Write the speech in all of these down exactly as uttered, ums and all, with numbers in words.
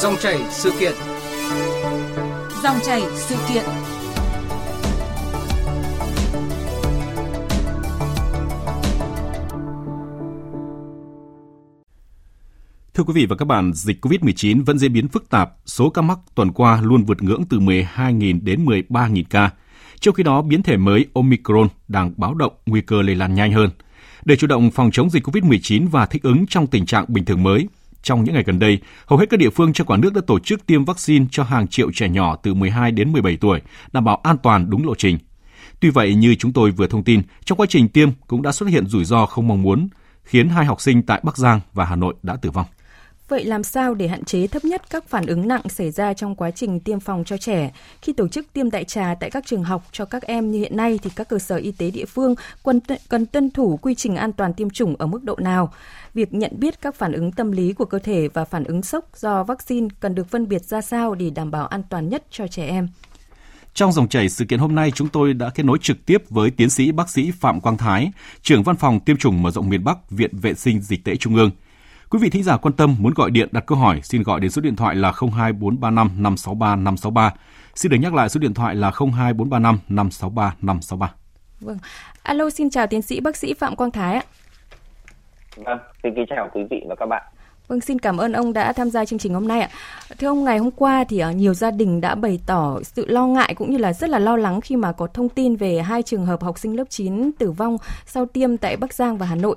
Dòng chảy sự kiện. Dòng chảy sự kiện. Thưa quý vị và các bạn, dịch covid mười chín vẫn diễn biến phức tạp, số ca mắc tuần qua luôn vượt ngưỡng từ mười hai nghìn đến mười ba nghìn ca. Trong khi đó, biến thể mới Omicron đang báo động nguy cơ lây lan nhanh hơn. Để chủ động phòng chống dịch covid mười chín và thích ứng trong tình trạng bình thường mới, trong những ngày gần đây, hầu hết các địa phương trong cả nước đã tổ chức tiêm vaccine cho hàng triệu trẻ nhỏ từ mười hai đến mười bảy tuổi, đảm bảo an toàn đúng lộ trình. Tuy vậy, như chúng tôi vừa thông tin, trong quá trình tiêm cũng đã xuất hiện rủi ro không mong muốn, khiến hai học sinh tại Bắc Giang và Hà Nội đã tử vong. Vậy làm sao để hạn chế thấp nhất các phản ứng nặng xảy ra trong quá trình tiêm phòng cho trẻ? Khi tổ chức tiêm đại trà tại các trường học cho các em như hiện nay thì các cơ sở y tế địa phương cần tuân thủ quy trình an toàn tiêm chủng ở mức độ nào? Việc nhận biết các phản ứng tâm lý của cơ thể và phản ứng sốc do vaccine cần được phân biệt ra sao để đảm bảo an toàn nhất cho trẻ em? Trong dòng chảy sự kiện hôm nay, chúng tôi đã kết nối trực tiếp với tiến sĩ bác sĩ Phạm Quang Thái, trưởng văn phòng tiêm chủng mở rộng miền Bắc, Viện Vệ sinh Dịch tễ Trung ương. Quý vị thính giả quan tâm muốn gọi điện đặt câu hỏi, xin gọi đến số điện thoại là không hai bốn ba năm năm sáu ba năm sáu ba. Xin được nhắc lại số điện thoại là không hai bốn ba năm năm sáu ba năm sáu ba. Vâng. Alo, xin chào tiến sĩ bác sĩ Phạm Quang Thái ạ. Vâng, xin kính chào quý vị và các bạn. Vâng, xin cảm ơn ông đã tham gia chương trình hôm nay ạ. Thưa ông, ngày hôm qua thì nhiều gia đình đã bày tỏ sự lo ngại cũng như là rất là lo lắng khi mà có thông tin về hai trường hợp học sinh lớp chín tử vong sau tiêm tại Bắc Giang và Hà Nội.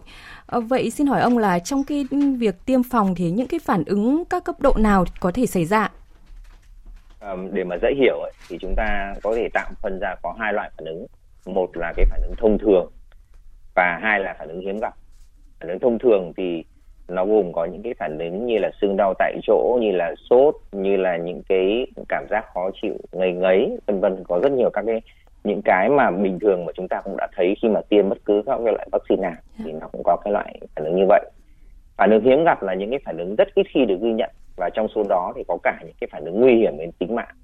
Vậy xin hỏi ông là trong cái việc tiêm phòng thì những cái phản ứng các cấp độ nào có thể xảy ra? À, để mà dễ hiểu ấy, thì chúng ta có thể tạm phân ra có hai loại phản ứng. Một là cái phản ứng thông thường và hai là phản ứng hiếm gặp. Phản ứng thông thường thì nó gồm có những cái phản ứng như là sưng đau tại chỗ, như là sốt, như là những cái cảm giác khó chịu, ngấy ngấy, vân vân. Có rất nhiều các cái những cái mà bình thường mà chúng ta cũng đã thấy khi mà tiêm bất cứ các cái loại vaccine nào thì nó cũng có cái loại phản ứng như vậy. Phản ứng hiếm gặp là những cái phản ứng rất ít khi được ghi nhận, và trong số đó thì có cả những cái phản ứng nguy hiểm đến tính mạng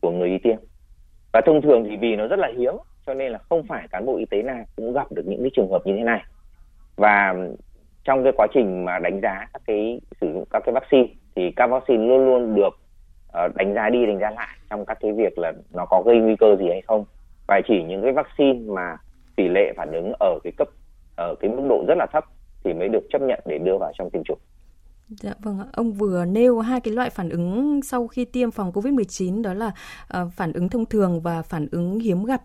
của người đi tiêm. Và thông thường thì vì nó rất là hiếm cho nên là không phải cán bộ y tế nào cũng gặp được những cái trường hợp như thế này. Và trong cái quá trình mà đánh giá các cái sử dụng các cái vaccine thì các vaccine luôn luôn được uh, đánh giá đi đánh giá lại trong các cái việc là nó có gây nguy cơ gì hay không, và chỉ những cái vaccine mà tỷ lệ phản ứng ở cái cấp ở cái mức độ rất là thấp thì mới được chấp nhận để đưa vào trong tiêm chủng. Dạ vâng ạ. Ông vừa nêu hai cái loại phản ứng sau khi tiêm phòng covid mười chín, đó là uh, phản ứng thông thường và phản ứng hiếm gặp.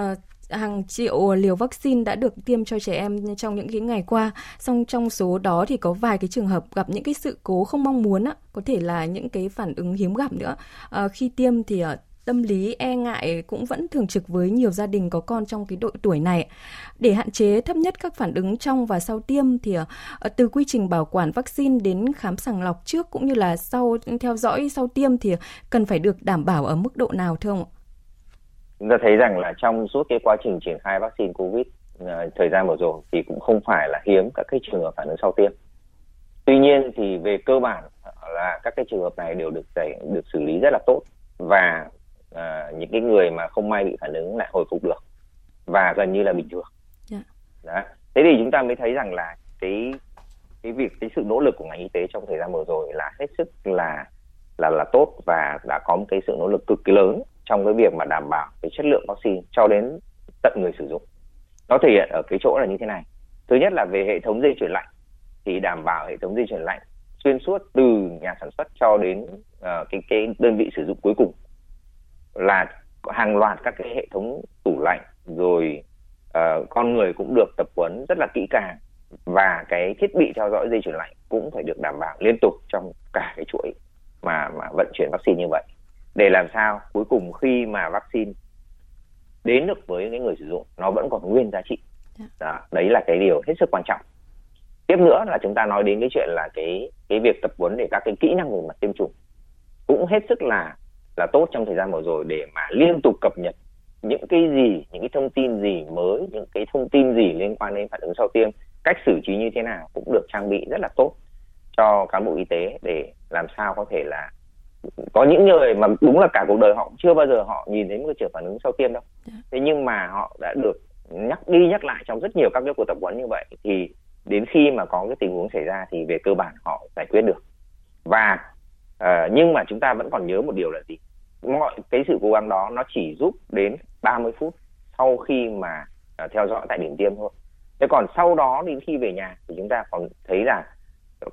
Uh, Hàng triệu liều vaccine đã được tiêm cho trẻ em trong những cái ngày qua. Song trong số đó thì có vài cái trường hợp gặp những cái sự cố không mong muốn, á, có thể là những cái phản ứng hiếm gặp nữa. À, khi tiêm thì à, tâm lý e ngại cũng vẫn thường trực với nhiều gia đình có con trong cái độ tuổi này. Để hạn chế thấp nhất các phản ứng trong và sau tiêm thì à, từ quy trình bảo quản vaccine đến khám sàng lọc trước cũng như là sau theo dõi sau tiêm thì cần phải được đảm bảo ở mức độ nào thưa ông ạ? Chúng ta thấy rằng là trong suốt cái quá trình triển khai vaccine COVID thời gian vừa rồi thì cũng không phải là hiếm các cái trường hợp phản ứng sau tiêm. Tuy nhiên thì về cơ bản là các cái trường hợp này đều được giải, được xử lý rất là tốt, và à, những cái người mà không may bị phản ứng lại hồi phục được và gần như là bình thường. Yeah. Đó. Thế thì chúng ta mới thấy rằng là cái cái việc cái sự nỗ lực của ngành y tế trong thời gian vừa rồi là hết sức là là là tốt, và đã có một cái sự nỗ lực cực kỳ lớn trong cái việc mà đảm bảo cái chất lượng vaccine cho đến tận người sử dụng. Nó thể hiện ở cái chỗ là như thế này. Thứ nhất là về hệ thống dây chuyền lạnh, thì đảm bảo hệ thống dây chuyền lạnh xuyên suốt từ nhà sản xuất cho đến uh, cái cái đơn vị sử dụng cuối cùng, là hàng loạt các cái hệ thống tủ lạnh, rồi uh, con người cũng được tập huấn rất là kỹ càng, và cái thiết bị theo dõi dây chuyền lạnh cũng phải được đảm bảo liên tục trong cả cái chuỗi mà mà vận chuyển vaccine như vậy, để làm sao cuối cùng khi mà vaccine đến được với cái người sử dụng nó vẫn còn nguyên giá trị. Đó, đấy là cái điều hết sức quan trọng. Tiếp nữa là chúng ta nói đến cái chuyện là cái cái việc tập huấn để các cái kỹ năng về mặt tiêm chủng cũng hết sức là là tốt trong thời gian vừa rồi, để mà liên tục cập nhật những cái gì, những cái thông tin gì mới, những cái thông tin gì liên quan đến phản ứng sau tiêm, cách xử trí như thế nào cũng được trang bị rất là tốt cho cán bộ y tế, để làm sao có thể là có những người mà đúng là cả cuộc đời họ chưa bao giờ họ nhìn thấy một cái trường phản ứng sau tiêm đâu. Thế nhưng mà họ đã được nhắc đi nhắc lại trong rất nhiều các cái cuộc tập huấn như vậy, thì đến khi mà có cái tình huống xảy ra thì về cơ bản họ giải quyết được. Và À, nhưng mà chúng ta vẫn còn nhớ một điều là gì? Mọi cái sự cố gắng đó nó chỉ giúp đến ba mươi phút sau khi mà à, theo dõi tại điểm tiêm thôi. Thế còn sau đó đến khi về nhà thì chúng ta còn thấy là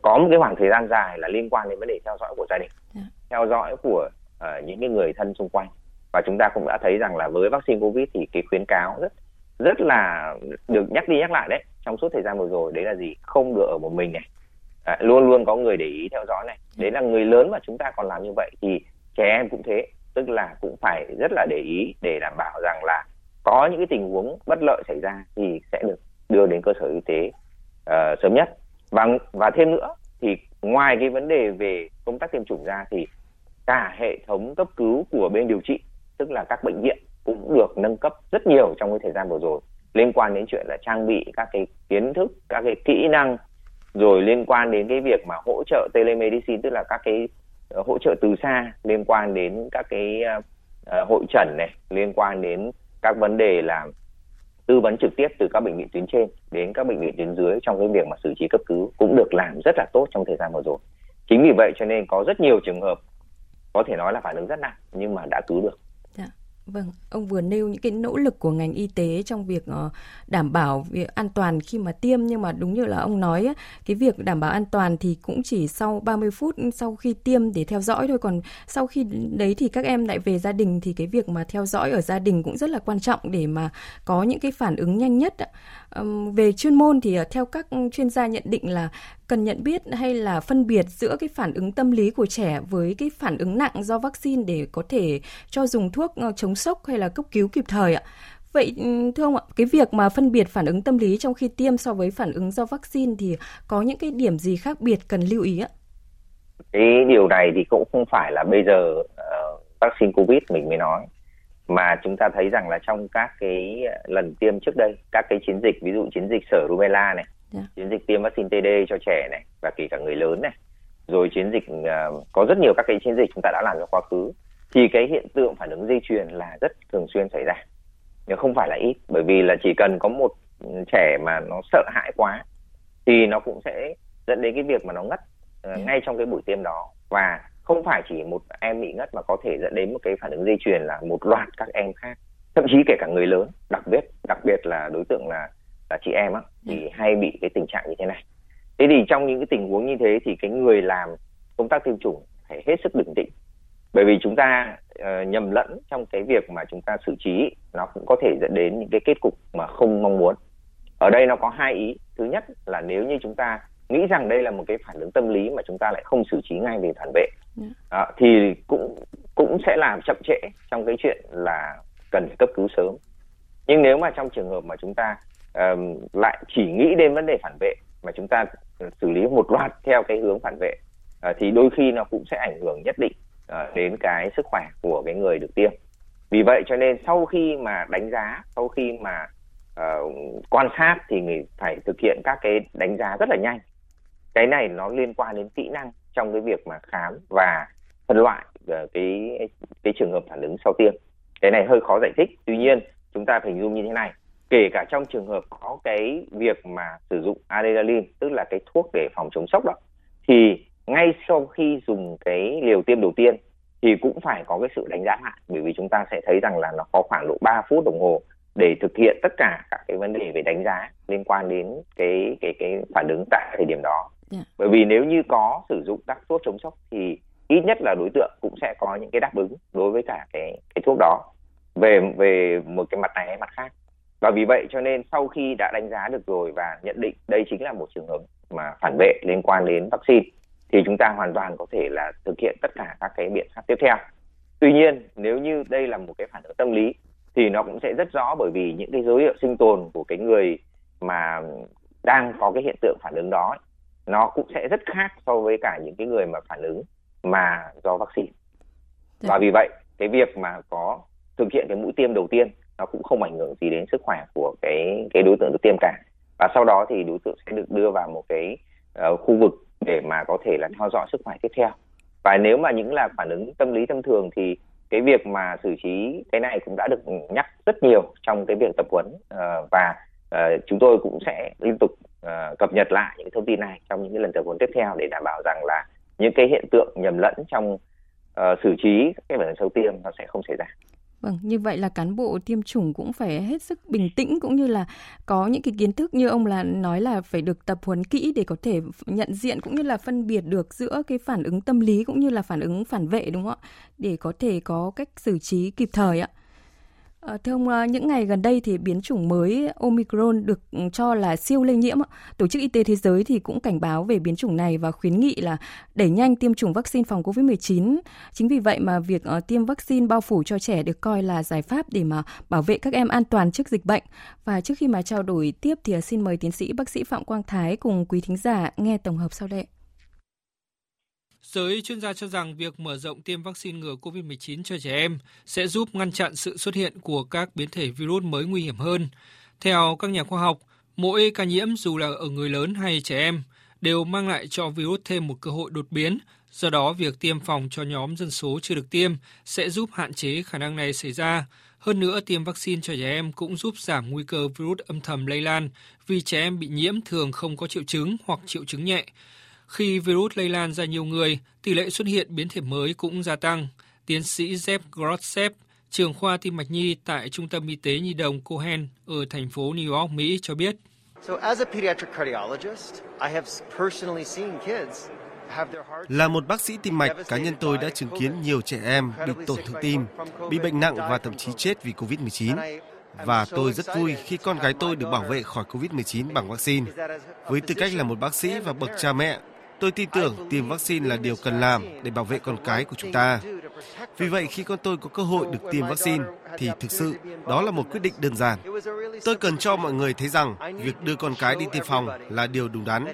có một cái khoảng thời gian dài là liên quan đến vấn đề theo dõi của gia đình, yeah. theo dõi của uh, những cái người thân xung quanh. Và chúng ta cũng đã thấy rằng là với vaccine Covid thì cái khuyến cáo rất rất là được nhắc đi nhắc lại đấy trong suốt thời gian vừa rồi, đấy là gì? Không được ở một mình này, à, luôn luôn có người để ý theo dõi này. Đấy là người lớn mà chúng ta còn làm như vậy thì trẻ em cũng thế, tức là cũng phải rất là để ý để đảm bảo rằng là có những cái tình huống bất lợi xảy ra thì sẽ được đưa đến cơ sở y tế uh, sớm nhất. Và và thêm nữa thì ngoài cái vấn đề về công tác tiêm chủng ra thì cả hệ thống cấp cứu của bên điều trị, tức là các bệnh viện cũng được nâng cấp rất nhiều trong cái thời gian vừa rồi, liên quan đến chuyện là trang bị các cái kiến thức, các cái kỹ năng, rồi liên quan đến cái việc mà hỗ trợ telemedicine, tức là các cái uh, hỗ trợ từ xa, liên quan đến các cái uh, uh, hội chẩn này, liên quan đến các vấn đề là tư vấn trực tiếp từ các bệnh viện tuyến trên đến các bệnh viện tuyến dưới trong cái việc mà xử trí cấp cứu cũng được làm rất là tốt trong thời gian vừa rồi. Chính vì vậy cho nên có rất nhiều trường hợp có thể nói là phản ứng rất nặng nhưng mà đã cứu được. Dạ. Vâng, ông vừa nêu những cái nỗ lực của ngành y tế trong việc đảm bảo việc an toàn khi mà tiêm, nhưng mà đúng như là ông nói, cái việc đảm bảo an toàn thì cũng chỉ sau ba mươi phút sau khi tiêm để theo dõi thôi, còn sau khi đấy thì các em lại về gia đình thì cái việc mà theo dõi ở gia đình cũng rất là quan trọng để mà có những cái phản ứng nhanh nhất. Về chuyên môn thì theo các chuyên gia nhận định là cần nhận biết hay là phân biệt giữa cái phản ứng tâm lý của trẻ với cái phản ứng nặng do vaccine để có thể cho dùng thuốc chống sốc hay là cấp cứu kịp thời ạ. Vậy thưa ông ạ, cái việc mà phân biệt phản ứng tâm lý trong khi tiêm so với phản ứng do vaccine thì có những cái điểm gì khác biệt cần lưu ý ạ? Cái điều này thì cũng không phải là bây giờ uh, vaccine Covid mình mới nói, mà chúng ta thấy rằng là trong các cái lần tiêm trước đây, các cái chiến dịch, ví dụ chiến dịch sởi rubella này, yeah. chiến dịch tiêm vaccine tê đê cho trẻ này và kể cả người lớn này, rồi chiến dịch uh, có rất nhiều các cái chiến dịch chúng ta đã làm trong quá khứ, thì cái hiện tượng phản ứng dây chuyền là rất thường xuyên xảy ra, nhưng không phải là ít, bởi vì là chỉ cần có một trẻ mà nó sợ hãi quá thì nó cũng sẽ dẫn đến cái việc mà nó ngất uh, yeah. ngay trong cái buổi tiêm đó. Và không phải chỉ một em bị ngất mà có thể dẫn đến một cái phản ứng dây chuyền là một loạt các em khác, thậm chí kể cả người lớn, đặc biệt đặc biệt là đối tượng là, là chị em á, thì hay bị cái tình trạng như thế này. Thế thì trong những cái tình huống như thế thì cái người làm công tác tiêm chủng phải hết sức bình tĩnh, bởi vì chúng ta uh, nhầm lẫn trong cái việc mà chúng ta xử trí nó cũng có thể dẫn đến những cái kết cục mà không mong muốn. Ở đây nó có hai ý. Thứ nhất là nếu như chúng ta nghĩ rằng đây là một cái phản ứng tâm lý mà chúng ta lại không xử trí ngay về phản vệ à, thì cũng cũng sẽ làm chậm trễ trong cái chuyện là cần phải cấp cứu sớm. Nhưng nếu mà trong trường hợp mà chúng ta um, lại chỉ nghĩ đến vấn đề phản vệ mà chúng ta xử lý một loạt theo cái hướng phản vệ à, thì đôi khi nó cũng sẽ ảnh hưởng nhất định à, đến cái sức khỏe của cái người được tiêm. Vì vậy cho nên sau khi mà đánh giá, sau khi mà uh, quan sát thì người phải thực hiện các cái đánh giá rất là nhanh. Cái này nó liên quan đến kỹ năng trong cái việc mà khám và phân loại cái cái trường hợp phản ứng sau tiêm. Cái này hơi khó giải thích. Tuy nhiên chúng ta phải hình dung như thế này. Kể cả trong trường hợp có cái việc mà sử dụng adrenaline, tức là cái thuốc để phòng chống sốc đó, thì ngay sau khi dùng cái liều tiêm đầu tiên thì cũng phải có cái sự đánh giá lại, bởi vì chúng ta sẽ thấy rằng là nó có khoảng độ ba phút đồng hồ để thực hiện tất cả các cái vấn đề về đánh giá liên quan đến cái cái cái phản ứng tại thời điểm đó. Yeah. Bởi vì nếu như có sử dụng các thuốc chống sốc thì ít nhất là đối tượng cũng sẽ có những cái đáp ứng đối với cả cái cái thuốc đó về về một cái mặt này hay mặt khác. Và vì vậy cho nên sau khi đã đánh giá được rồi và nhận định đây chính là một trường hợp mà phản vệ liên quan đến vaccine thì chúng ta hoàn toàn có thể là thực hiện tất cả các cái biện pháp tiếp theo. Tuy nhiên nếu như đây là một cái phản ứng tâm lý thì nó cũng sẽ rất rõ, bởi vì những cái dấu hiệu sinh tồn của cái người mà đang có cái hiện tượng phản ứng đó nó cũng sẽ rất khác so với cả những cái người mà phản ứng mà do vaccine. Và vì vậy cái việc mà có thực hiện cái mũi tiêm đầu tiên nó cũng không ảnh hưởng gì đến sức khỏe của cái cái đối tượng được tiêm cả. Và sau đó thì đối tượng sẽ được đưa vào một cái uh, khu vực để mà có thể là theo dõi sức khỏe tiếp theo. Và nếu mà những là phản ứng tâm lý thông thường thì cái việc mà xử trí cái này cũng đã được nhắc rất nhiều trong cái việc tập huấn uh, và uh, chúng tôi cũng sẽ liên tục uh, cập nhật lại những thông tin này trong những cái lần tập huấn tiếp theo để đảm bảo rằng là những cái hiện tượng nhầm lẫn trong uh, xử trí các cái vấn đề sau tiêm nó sẽ không xảy ra. Vâng, như vậy là cán bộ tiêm chủng cũng phải hết sức bình tĩnh cũng như là có những cái kiến thức như ông là nói là phải được tập huấn kỹ để có thể nhận diện cũng như là phân biệt được giữa cái phản ứng tâm lý cũng như là phản ứng phản vệ, đúng không ạ? Để có thể có cách xử trí kịp thời ạ. À, thưa ông, những ngày gần đây thì biến chủng mới Omicron được cho là siêu lây nhiễm. Tổ chức Y tế Thế giới thì cũng cảnh báo về biến chủng này và khuyến nghị là đẩy nhanh tiêm chủng vaccine phòng covid mười chín. Chính vì vậy mà việc tiêm vaccine bao phủ cho trẻ được coi là giải pháp để mà bảo vệ các em an toàn trước dịch bệnh. Và trước khi mà trao đổi tiếp thì xin mời tiến sĩ bác sĩ Phạm Quang Thái cùng quý thính giả nghe tổng hợp sau đây. Giới chuyên gia cho rằng việc mở rộng tiêm vaccine ngừa covid mười chín cho trẻ em sẽ giúp ngăn chặn sự xuất hiện của các biến thể virus mới nguy hiểm hơn. Theo các nhà khoa học, mỗi ca nhiễm dù là ở người lớn hay trẻ em đều mang lại cho virus thêm một cơ hội đột biến. Do đó, việc tiêm phòng cho nhóm dân số chưa được tiêm sẽ giúp hạn chế khả năng này xảy ra. Hơn nữa, tiêm vaccine cho trẻ em cũng giúp giảm nguy cơ virus âm thầm lây lan vì trẻ em bị nhiễm thường không có triệu chứng hoặc triệu chứng nhẹ. Khi virus lây lan ra nhiều người, tỷ lệ xuất hiện biến thể mới cũng gia tăng. Tiến sĩ Jeff Grosef, trưởng khoa tim mạch nhi tại Trung tâm Y tế Nhi đồng Cohen ở thành phố New York, Mỹ cho biết. Là một bác sĩ tim mạch, cá nhân tôi đã chứng kiến nhiều trẻ em bị tổn thương tim, bị bệnh nặng và thậm chí chết vì covid mười chín. Và tôi rất vui khi con gái tôi được bảo vệ khỏi covid mười chín bằng vaccine. Với tư cách là một bác sĩ và bậc cha mẹ, tôi tin tưởng tiêm vaccine là điều cần làm để bảo vệ con cái của chúng ta. Vì vậy, khi con tôi có cơ hội được tiêm vaccine, thì thực sự đó là một quyết định đơn giản. Tôi cần cho mọi người thấy rằng việc đưa con cái đi tiêm phòng là điều đúng đắn.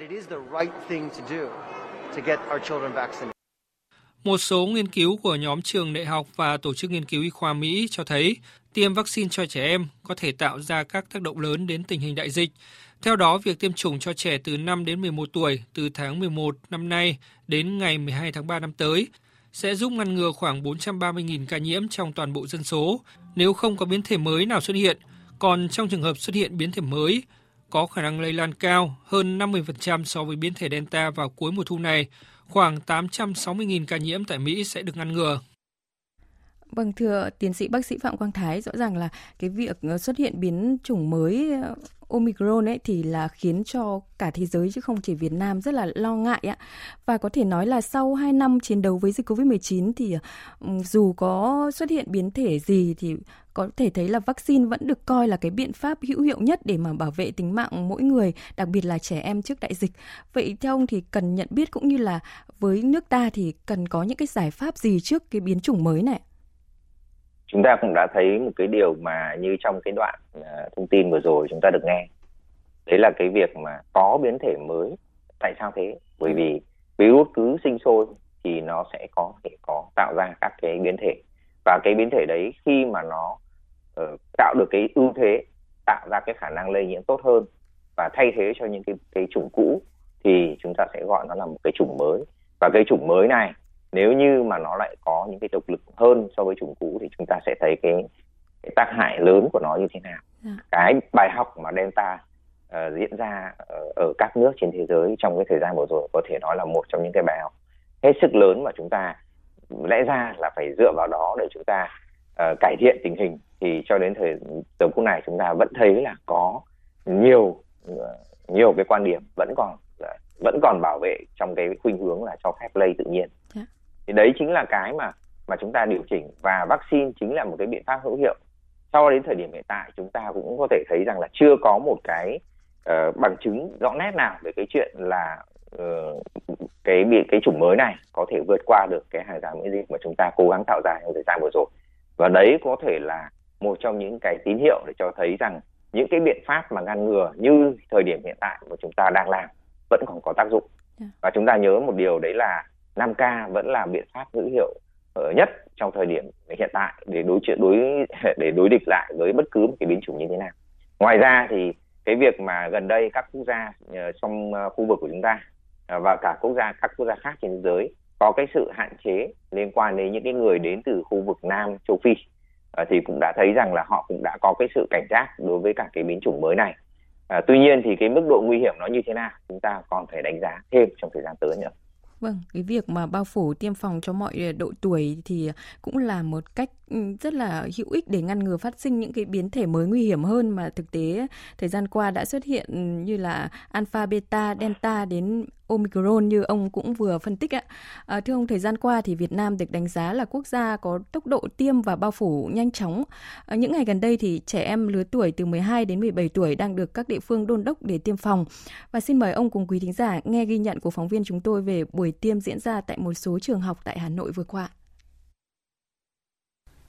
Một số nghiên cứu của nhóm trường đại học và tổ chức nghiên cứu y khoa Mỹ cho thấy tiêm vaccine cho trẻ em có thể tạo ra các tác động lớn đến tình hình đại dịch. Theo đó, việc tiêm chủng cho trẻ từ năm đến mười một tuổi từ tháng mười một năm nay đến ngày mười hai tháng ba năm tới sẽ giúp ngăn ngừa khoảng bốn trăm ba mươi nghìn ca nhiễm trong toàn bộ dân số nếu không có biến thể mới nào xuất hiện. Còn trong trường hợp xuất hiện biến thể mới, có khả năng lây lan cao hơn năm mươi phần trăm so với biến thể Delta vào cuối mùa thu này, khoảng tám trăm sáu mươi nghìn ca nhiễm tại Mỹ sẽ được ngăn ngừa. Vâng, thưa tiến sĩ bác sĩ Phạm Quang Thái, rõ ràng là cái việc xuất hiện biến chủng mới Omicron ấy thì là khiến cho cả thế giới chứ không chỉ Việt Nam rất là lo ngại ạ. Và có thể nói là sau hai năm chiến đấu với dịch covid mười chín thì dù có xuất hiện biến thể gì thì có thể thấy là vaccine vẫn được coi là cái biện pháp hữu hiệu nhất để mà bảo vệ tính mạng mỗi người, đặc biệt là trẻ em trước đại dịch. Vậy theo ông thì cần nhận biết cũng như là với nước ta thì cần có những cái giải pháp gì trước cái biến chủng mới này? Chúng ta cũng đã thấy một cái điều mà như trong cái đoạn uh, thông tin vừa rồi chúng ta được nghe. Đấy là cái việc mà có biến thể mới. Tại sao thế? Bởi vì virus cứ sinh sôi thì nó sẽ có thể có tạo ra các cái biến thể. Và cái biến thể đấy khi mà nó uh, tạo được cái ưu thế, tạo ra cái khả năng lây nhiễm tốt hơn và thay thế cho những cái, cái chủng cũ thì chúng ta sẽ gọi nó là một cái chủng mới. Và cái chủng mới này nếu như mà nó lại có những cái độc lực hơn so với chủng cũ thì chúng ta sẽ thấy cái, cái tác hại lớn của nó như thế nào. À. Cái bài học mà Delta uh, diễn ra ở, ở các nước trên thế giới trong cái thời gian vừa rồi có thể nói là một trong những cái bài học hết sức lớn mà chúng ta lẽ ra là phải dựa vào đó để chúng ta uh, cải thiện tình hình. Thì cho đến thời giờ phút này chúng ta vẫn thấy là có nhiều uh, nhiều cái quan điểm vẫn còn uh, vẫn còn bảo vệ trong cái khuynh hướng là cho phép lây tự nhiên. À. Thì đấy chính là cái mà mà chúng ta điều chỉnh và vaccine chính là một cái biện pháp hữu hiệu. Sau đến thời điểm hiện tại chúng ta cũng có thể thấy rằng là chưa có một cái uh, bằng chứng rõ nét nào về cái chuyện là uh, cái bị cái chủng mới này có thể vượt qua được cái hàng rào miễn dịch mà chúng ta cố gắng tạo ra trong thời gian vừa rồi. Và đấy có thể là một trong những cái tín hiệu để cho thấy rằng những cái biện pháp mà ngăn ngừa như thời điểm hiện tại mà chúng ta đang làm vẫn còn có tác dụng. Và chúng ta nhớ một điều đấy là năm K vẫn là biện pháp hữu hiệu nhất trong thời điểm hiện tại để đối chuyện đối để đối địch lại với bất cứ một cái biến chủng như thế nào. Ngoài ra thì cái việc mà gần đây các quốc gia trong khu vực của chúng ta và cả quốc gia các quốc gia khác trên thế giới có cái sự hạn chế liên quan đến những cái người đến từ khu vực Nam Châu Phi thì cũng đã thấy rằng là họ cũng đã có cái sự cảnh giác đối với cả cái biến chủng mới này. À, tuy nhiên thì cái mức độ nguy hiểm nó như thế nào chúng ta còn phải đánh giá thêm trong thời gian tới nữa. Vâng, cái việc mà bao phủ tiêm phòng cho mọi độ tuổi thì cũng là một cách rất là hữu ích để ngăn ngừa phát sinh những cái biến thể mới nguy hiểm hơn mà thực tế thời gian qua đã xuất hiện như là alpha, beta, delta đến Omicron như ông cũng vừa phân tích ạ. À, thưa ông, thời gian qua thì Việt Nam được đánh giá là quốc gia có tốc độ tiêm và bao phủ nhanh chóng. À, những ngày gần đây thì trẻ em lứa tuổi từ mười hai đến mười bảy tuổi đang được các địa phương đôn đốc để tiêm phòng. Và xin mời ông cùng quý thính giả nghe ghi nhận của phóng viên chúng tôi về buổi tiêm diễn ra tại một số trường học tại Hà Nội vừa qua.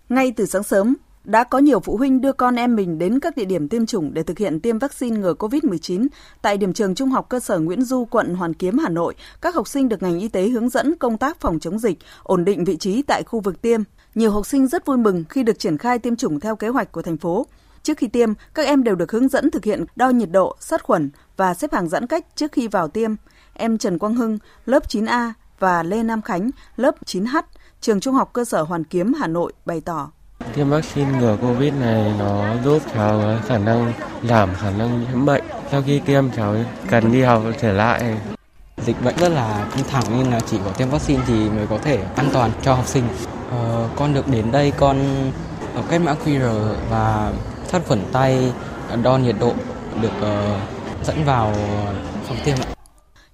Ngay từ sáng sớm, đã có nhiều phụ huynh đưa con em mình đến các địa điểm tiêm chủng để thực hiện tiêm vaccine ngừa covid mười chín. Tại điểm trường trung học cơ sở Nguyễn Du, quận Hoàn Kiếm, Hà Nội, các học sinh được ngành y tế hướng dẫn công tác phòng chống dịch, ổn định vị trí tại khu vực tiêm. Nhiều học sinh rất vui mừng khi được triển khai tiêm chủng theo kế hoạch của thành phố. Trước khi tiêm, các em đều được hướng dẫn thực hiện đo nhiệt độ, sát khuẩn và xếp hàng giãn cách trước khi vào tiêm. Em Trần Quang Hưng, lớp chín A và Lê Nam Khánh, lớp chín H, trường trung học cơ sở Hoàn Kiếm, Hà Nội bày tỏ. Tiêm vaccine ngừa Covid này nó giúp cháu khả năng giảm khả năng nhiễm bệnh. Sau khi tiêm cháu cần đi học trở lại. Dịch bệnh rất là căng thẳng nhưng là chỉ có tiêm vaccine thì mới có thể an toàn cho học sinh. Ờ, con được đến đây con quét mã quy rờ và sát khuẩn tay, đo nhiệt độ được uh, dẫn vào phòng tiêm.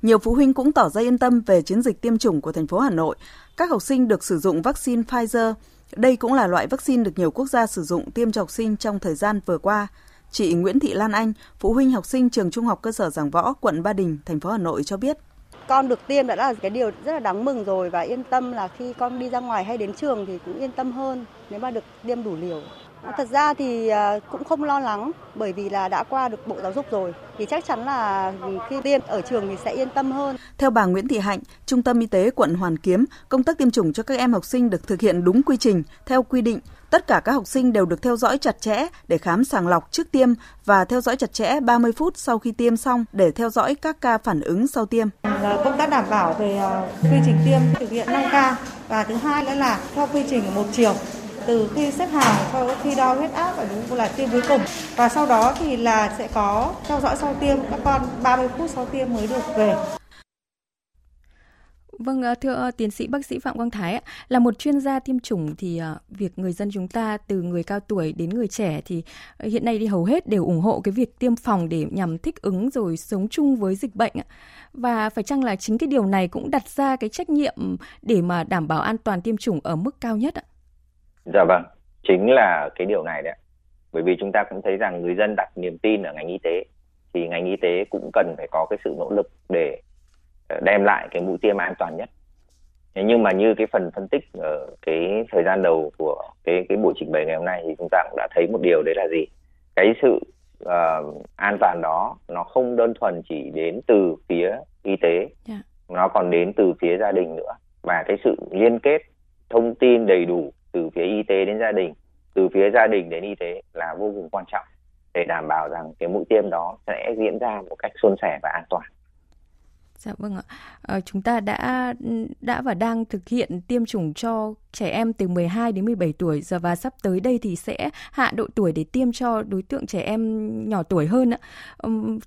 Nhiều phụ huynh cũng tỏ ra yên tâm về chiến dịch tiêm chủng của thành phố Hà Nội. Các học sinh được sử dụng vaccine Pfizer. Đây cũng là loại vaccine được nhiều quốc gia sử dụng tiêm cho học sinh trong thời gian vừa qua. Chị Nguyễn Thị Lan Anh, phụ huynh học sinh trường trung học cơ sở Giảng Võ, quận Ba Đình, thành phố Hà Nội cho biết. Con được tiêm đã là cái điều rất là đáng mừng rồi và yên tâm là khi con đi ra ngoài hay đến trường thì cũng yên tâm hơn nếu mà được tiêm đủ liều. Thật ra thì cũng không lo lắng bởi vì là đã qua được Bộ Giáo dục rồi thì chắc chắn là khi tiêm ở trường thì sẽ yên tâm hơn. Theo bà Nguyễn Thị Hạnh, Trung tâm Y tế quận Hoàn Kiếm, công tác tiêm chủng cho các em học sinh được thực hiện đúng quy trình, theo quy định. Tất cả các học sinh đều được theo dõi chặt chẽ để khám sàng lọc trước tiêm và theo dõi chặt chẽ ba mươi phút sau khi tiêm xong để theo dõi các ca phản ứng sau tiêm. Công tác đảm bảo về quy trình tiêm thực hiện năm K và thứ hai nữa là theo quy trình một chiều. Từ khi xếp hàng cho đến khi đo huyết áp và đúng là tiêm cuối cùng và sau đó thì là sẽ có theo dõi sau tiêm, các con ba mươi phút sau tiêm mới được về. Vâng, thưa tiến sĩ bác sĩ Phạm Quang Thái, là một chuyên gia tiêm chủng thì việc người dân chúng ta từ người cao tuổi đến người trẻ thì hiện nay thì hầu hết đều ủng hộ cái việc tiêm phòng để nhằm thích ứng rồi sống chung với dịch bệnh. Và phải chăng là chính cái điều này cũng đặt ra cái trách nhiệm để mà đảm bảo an toàn tiêm chủng ở mức cao nhất ạ? Dạ vâng, chính là cái điều này đấy. Bởi vì chúng ta cũng thấy rằng người dân đặt niềm tin ở ngành y tế thì ngành y tế cũng cần phải có cái sự nỗ lực để đem lại cái mũi tiêm an toàn nhất. Nhưng mà như cái phần phân tích ở cái thời gian đầu của cái cái buổi trình bày ngày hôm nay thì chúng ta cũng đã thấy một điều, đấy là gì? Cái sự uh, an toàn đó nó không đơn thuần chỉ đến từ phía y tế, yeah. Nó còn đến từ phía gia đình nữa. Và cái sự liên kết thông tin đầy đủ từ phía y tế đến gia đình, từ phía gia đình đến y tế là vô cùng quan trọng để đảm bảo rằng cái mũi tiêm đó sẽ diễn ra một cách suôn sẻ và an toàn. Dạ vâng ạ. À, chúng ta đã đã và đang thực hiện tiêm chủng cho trẻ em từ mười hai đến mười bảy tuổi giờ và sắp tới đây thì sẽ hạ độ tuổi để tiêm cho đối tượng trẻ em nhỏ tuổi hơn ạ.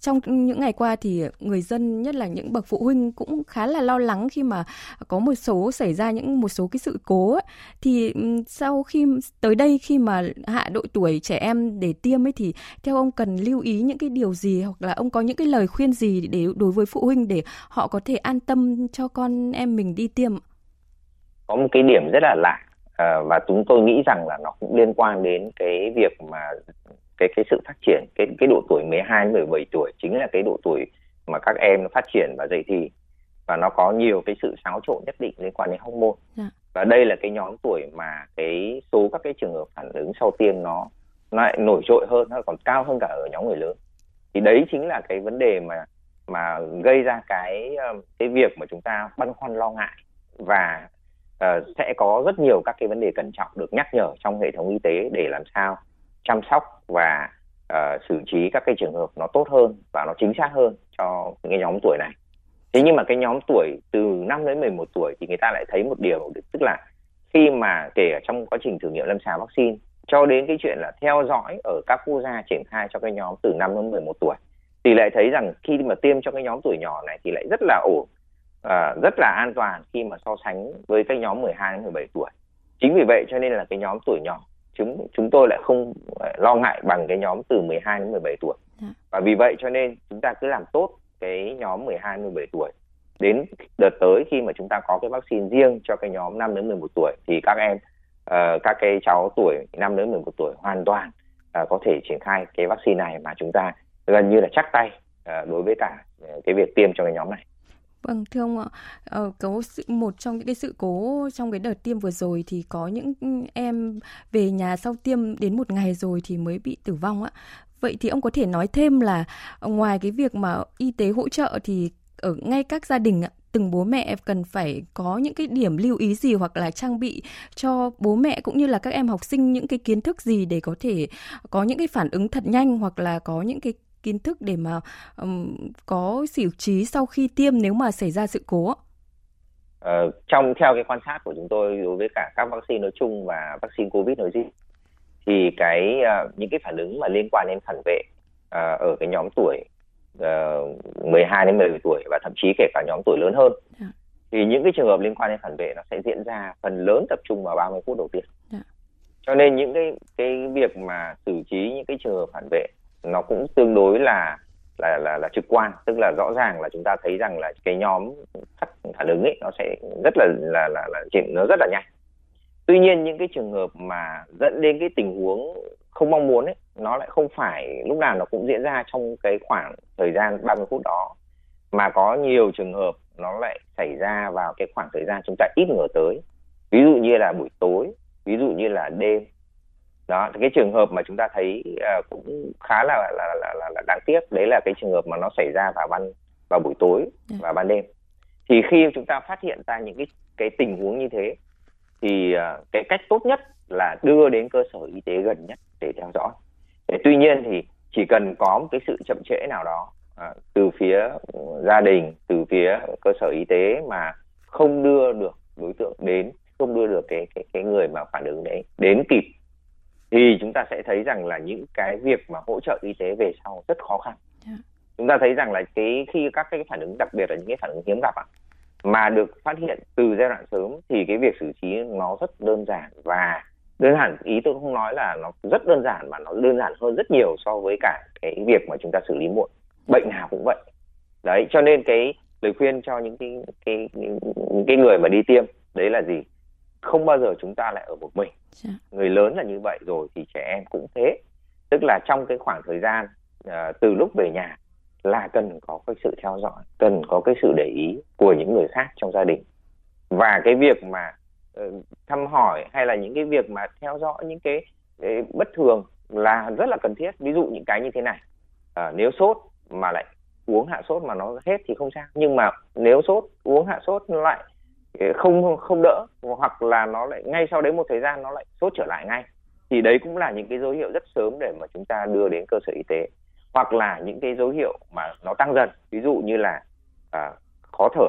Trong những ngày qua thì người dân, nhất là những bậc phụ huynh cũng khá là lo lắng khi mà có một số xảy ra những một số cái sự cố ấy. Thì sau khi tới đây khi mà hạ độ tuổi trẻ em để tiêm ấy thì theo ông cần lưu ý những cái điều gì hoặc là ông có những cái lời khuyên gì để đối với phụ huynh để họ có thể an tâm cho con em mình đi tiêm? Có một cái điểm rất là lạ và chúng tôi nghĩ rằng là nó cũng liên quan đến cái việc mà cái cái sự phát triển cái cái độ tuổi mười hai đến mười bảy tuổi chính là cái độ tuổi mà các em nó phát triển và dậy thì và nó có nhiều cái sự xáo trộn nhất định liên quan đến hormone. Dạ. Và đây là cái nhóm tuổi mà cái số các cái trường hợp phản ứng sau tiêm nó, nó lại nổi trội hơn, nó còn cao hơn cả ở nhóm người lớn. Thì đấy chính là cái vấn đề mà mà gây ra cái cái việc mà chúng ta băn khoăn lo ngại và Uh, sẽ có rất nhiều các cái vấn đề cẩn trọng được nhắc nhở trong hệ thống y tế để làm sao chăm sóc và uh, xử trí các cái trường hợp nó tốt hơn và nó chính xác hơn cho cái nhóm tuổi này. Thế nhưng mà cái nhóm tuổi từ năm đến mười một tuổi thì người ta lại thấy một điều, tức là khi mà kể cả trong quá trình thử nghiệm lâm sàng vaccine cho đến cái chuyện là theo dõi ở các quốc gia triển khai cho cái nhóm từ năm đến mười một tuổi thì lại thấy rằng khi mà tiêm cho cái nhóm tuổi nhỏ này thì lại rất là ổn. à, rất là an toàn khi mà so sánh với cái nhóm mười hai đến mười bảy tuổi. Chính vì vậy cho nên là cái nhóm tuổi nhỏ chúng chúng tôi lại không lo ngại bằng cái nhóm từ mười hai đến mười bảy tuổi. Và vì vậy cho nên chúng ta cứ làm tốt cái nhóm mười hai đến mười bảy tuổi. Đến đợt tới khi mà chúng ta có cái vaccine riêng cho cái nhóm năm đến mười một tuổi thì các em, uh, các cái cháu tuổi năm đến mười một tuổi hoàn toàn uh, có thể triển khai cái vaccine này mà chúng ta gần như là chắc tay uh, đối với cả uh, cái việc tiêm cho cái nhóm này. Vâng, thưa ông ạ, có một trong những cái sự cố trong cái đợt tiêm vừa rồi thì có những em về nhà sau tiêm đến một ngày rồi thì mới bị tử vong ạ. Vậy thì ông có thể nói thêm là ngoài cái việc mà y tế hỗ trợ thì ở ngay các gia đình, từng bố mẹ cần phải có những cái điểm lưu ý gì hoặc là trang bị cho bố mẹ cũng như là các em học sinh những cái kiến thức gì để có thể có những cái phản ứng thật nhanh hoặc là có những cái kiến thức để mà um, có xử trí sau khi tiêm nếu mà xảy ra sự cố? Ờ, trong theo cái quan sát của chúng tôi đối với cả các vaccine nói chung và vaccine COVID nói riêng thì cái uh, những cái phản ứng mà liên quan đến phản vệ uh, ở cái nhóm tuổi uh, mười hai đến mười bảy tuổi và thậm chí kể cả nhóm tuổi lớn hơn à. Thì những cái trường hợp liên quan đến phản vệ nó sẽ diễn ra phần lớn tập trung vào ba mươi phút đầu tiên. À. Cho nên những cái cái việc mà xử trí những cái trường hợp phản vệ nó cũng tương đối là, là là là trực quan, tức là rõ ràng là chúng ta thấy rằng là cái nhóm phản ứng ấy nó sẽ rất là là là, là nó rất là nhanh. Tuy nhiên những cái trường hợp mà dẫn đến cái tình huống không mong muốn ấy nó lại không phải lúc nào nó cũng diễn ra trong cái khoảng thời gian ba mươi phút đó, mà có nhiều trường hợp nó lại xảy ra vào cái khoảng thời gian chúng ta ít ngờ tới, ví dụ như là buổi tối, ví dụ như là đêm. Đó, cái trường hợp mà chúng ta thấy uh, cũng khá là là, là là là đáng tiếc, đấy là cái trường hợp mà nó xảy ra vào ban vào buổi tối và ban đêm. Thì khi chúng ta phát hiện ra những cái cái tình huống như thế thì uh, cái cách tốt nhất là đưa đến cơ sở y tế gần nhất để theo dõi. Thế tuy nhiên thì chỉ cần có một cái sự chậm trễ nào đó uh, từ phía gia đình, từ phía cơ sở y tế mà không đưa được đối tượng đến, không đưa được cái cái cái người mà phản ứng đấy đến kịp, thì chúng ta sẽ thấy rằng là những cái việc mà hỗ trợ y tế về sau rất khó khăn. Yeah. Chúng ta thấy rằng là cái khi các cái phản ứng, đặc biệt là những cái phản ứng hiếm gặp ạ, mà được phát hiện từ giai đoạn sớm thì cái việc xử trí nó rất đơn giản, và đơn giản ý tôi không nói là nó rất đơn giản mà nó đơn giản hơn rất nhiều so với cả cái việc mà chúng ta xử lý muộn. Bệnh nào cũng vậy. Đấy, cho nên cái lời khuyên cho những cái cái những cái người mà đi tiêm đấy là gì? Không bao giờ chúng ta lại ở một mình. Người lớn là như vậy rồi thì trẻ em cũng thế. Tức là trong cái khoảng thời gian uh, từ lúc về nhà là cần có cái sự theo dõi, cần có cái sự để ý của những người khác trong gia đình. Và cái việc mà uh, thăm hỏi hay là những cái việc mà theo dõi những cái, cái bất thường là rất là cần thiết. Ví dụ những cái như thế này, uh, nếu sốt mà lại uống hạ sốt mà nó hết thì không sao. Nhưng mà nếu sốt, uống hạ sốt lại không không đỡ, hoặc là nó lại ngay sau đấy một thời gian nó lại sốt trở lại ngay, thì đấy cũng là những cái dấu hiệu rất sớm để mà chúng ta đưa đến cơ sở y tế. Hoặc là những cái dấu hiệu mà nó tăng dần, ví dụ như là à, khó thở,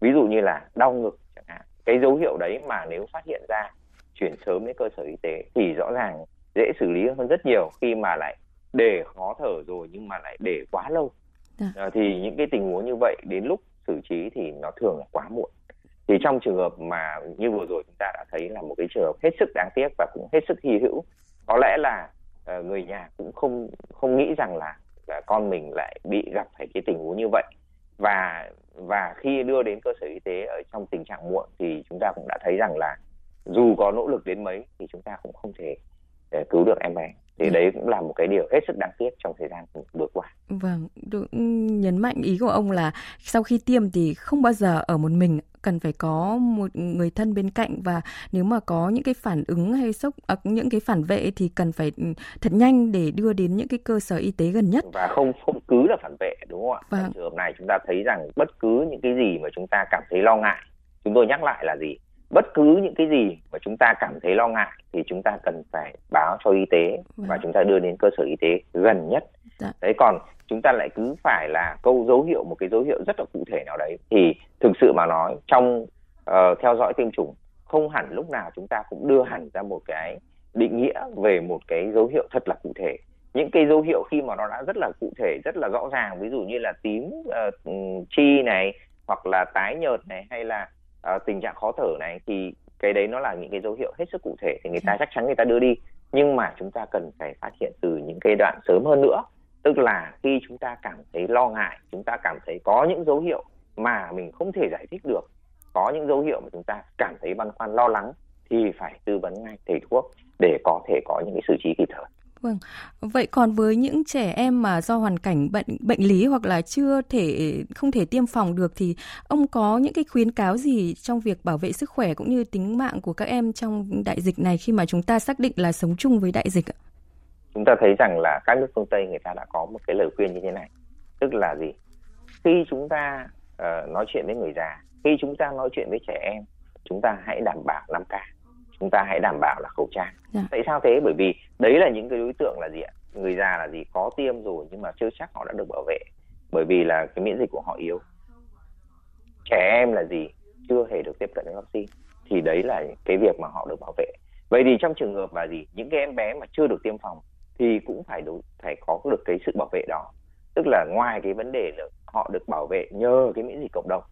ví dụ như là đau ngực chẳng hạn. Cái dấu hiệu đấy mà nếu phát hiện ra chuyển sớm đến cơ sở y tế thì rõ ràng dễ xử lý hơn rất nhiều khi mà lại để khó thở rồi nhưng mà lại để quá lâu. À, thì những cái tình huống như vậy đến lúc xử trí thì nó thường là quá muộn. Thì trong trường hợp mà như vừa rồi chúng ta đã thấy là một cái trường hợp hết sức đáng tiếc và cũng hết sức hy hữu. Có lẽ là uh, người nhà cũng không không nghĩ rằng là, là con mình lại bị gặp phải cái tình huống như vậy. Và và khi đưa đến cơ sở y tế ở trong tình trạng muộn thì chúng ta cũng đã thấy rằng là dù có nỗ lực đến mấy thì chúng ta cũng không thể để cứu được em bé. Thì đấy cũng là một cái điều hết sức đáng tiếc trong thời gian vừa qua. Vâng, được nhấn mạnh ý của ông là sau khi tiêm thì không bao giờ ở một mình, cần phải có một người thân bên cạnh, và nếu mà có những cái phản ứng hay sốc, à, những cái phản vệ thì cần phải thật nhanh để đưa đến những cái cơ sở y tế gần nhất. Và không không cứ là phản vệ, đúng không ạ? Và... trong trường hợp này chúng ta thấy rằng bất cứ những cái gì mà chúng ta cảm thấy lo ngại, chúng tôi nhắc lại là gì? Bất cứ những cái gì mà chúng ta cảm thấy lo ngại thì chúng ta cần phải báo cho y tế và chúng ta đưa đến cơ sở y tế gần nhất. Đấy, còn chúng ta lại cứ phải là câu dấu hiệu, một cái dấu hiệu rất là cụ thể nào đấy thì thực sự mà nói trong uh, theo dõi tiêm chủng không hẳn lúc nào chúng ta cũng đưa hẳn ra một cái định nghĩa về một cái dấu hiệu thật là cụ thể. Những cái dấu hiệu khi mà nó đã rất là cụ thể, rất là rõ ràng, ví dụ như là tím uh, chi này, hoặc là tái nhợt này hay là uh, tình trạng khó thở này, thì cái đấy nó là những cái dấu hiệu hết sức cụ thể thì người ta chắc chắn người ta đưa đi. Nhưng mà chúng ta cần phải phát hiện từ những cái đoạn sớm hơn nữa, tức là khi chúng ta cảm thấy lo ngại, chúng ta cảm thấy có những dấu hiệu mà mình không thể giải thích được, có những dấu hiệu mà chúng ta cảm thấy băn khoăn lo lắng thì phải tư vấn ngay thầy thuốc để có thể có những cái xử trí kịp thời. Vâng. Vậy còn với những trẻ em mà do hoàn cảnh bệnh bệnh lý hoặc là chưa thể không thể tiêm phòng được thì ông có những cái khuyến cáo gì trong việc bảo vệ sức khỏe cũng như tính mạng của các em trong đại dịch này khi mà chúng ta xác định là sống chung với đại dịch ạ? Chúng ta thấy rằng là các nước phương Tây người ta đã có một cái lời khuyên như thế này. Tức là gì? Khi chúng ta uh, nói chuyện với người già, khi chúng ta nói chuyện với trẻ em, chúng ta hãy đảm bảo năm K. Chúng ta hãy đảm bảo là khẩu trang. Dạ. Tại sao thế? Bởi vì đấy là những cái đối tượng là gì ạ? Người già là gì? Có tiêm rồi nhưng mà chưa chắc họ đã được bảo vệ. Bởi vì là cái miễn dịch của họ yếu. Trẻ em là gì? Chưa hề được tiếp cận với vaccine. Thì đấy là cái việc mà họ được bảo vệ. Vậy thì trong trường hợp là gì? Những cái em bé mà chưa được tiêm phòng thì cũng phải đủ, phải có được cái sự bảo vệ đó. Tức là ngoài cái vấn đề là họ được bảo vệ nhờ cái miễn dịch cộng đồng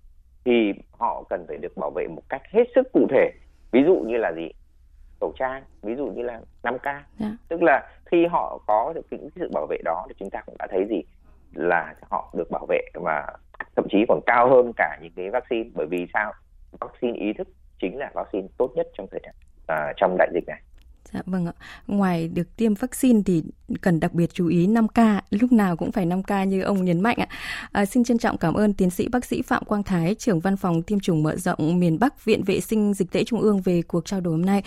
thì họ cần phải được bảo vệ một cách hết sức cụ thể. Ví dụ như là gì? Khẩu trang, ví dụ như là năm K. Yeah. Tức là khi họ có được những sự bảo vệ đó thì chúng ta cũng đã thấy gì? Là họ được bảo vệ và thậm chí còn cao hơn cả những cái vaccine. Bởi vì sao? Vaccine ý thức chính là vaccine tốt nhất trong thời à, trong đại dịch này. Dạ vâng ạ. Ngoài được tiêm vaccine thì cần đặc biệt chú ý năm K, lúc nào cũng phải năm K như ông nhấn mạnh ạ. À, xin trân trọng cảm ơn tiến sĩ bác sĩ Phạm Quang Thái, trưởng văn phòng tiêm chủng mở rộng miền Bắc, Viện Vệ sinh Dịch tễ Trung ương về cuộc trao đổi hôm nay.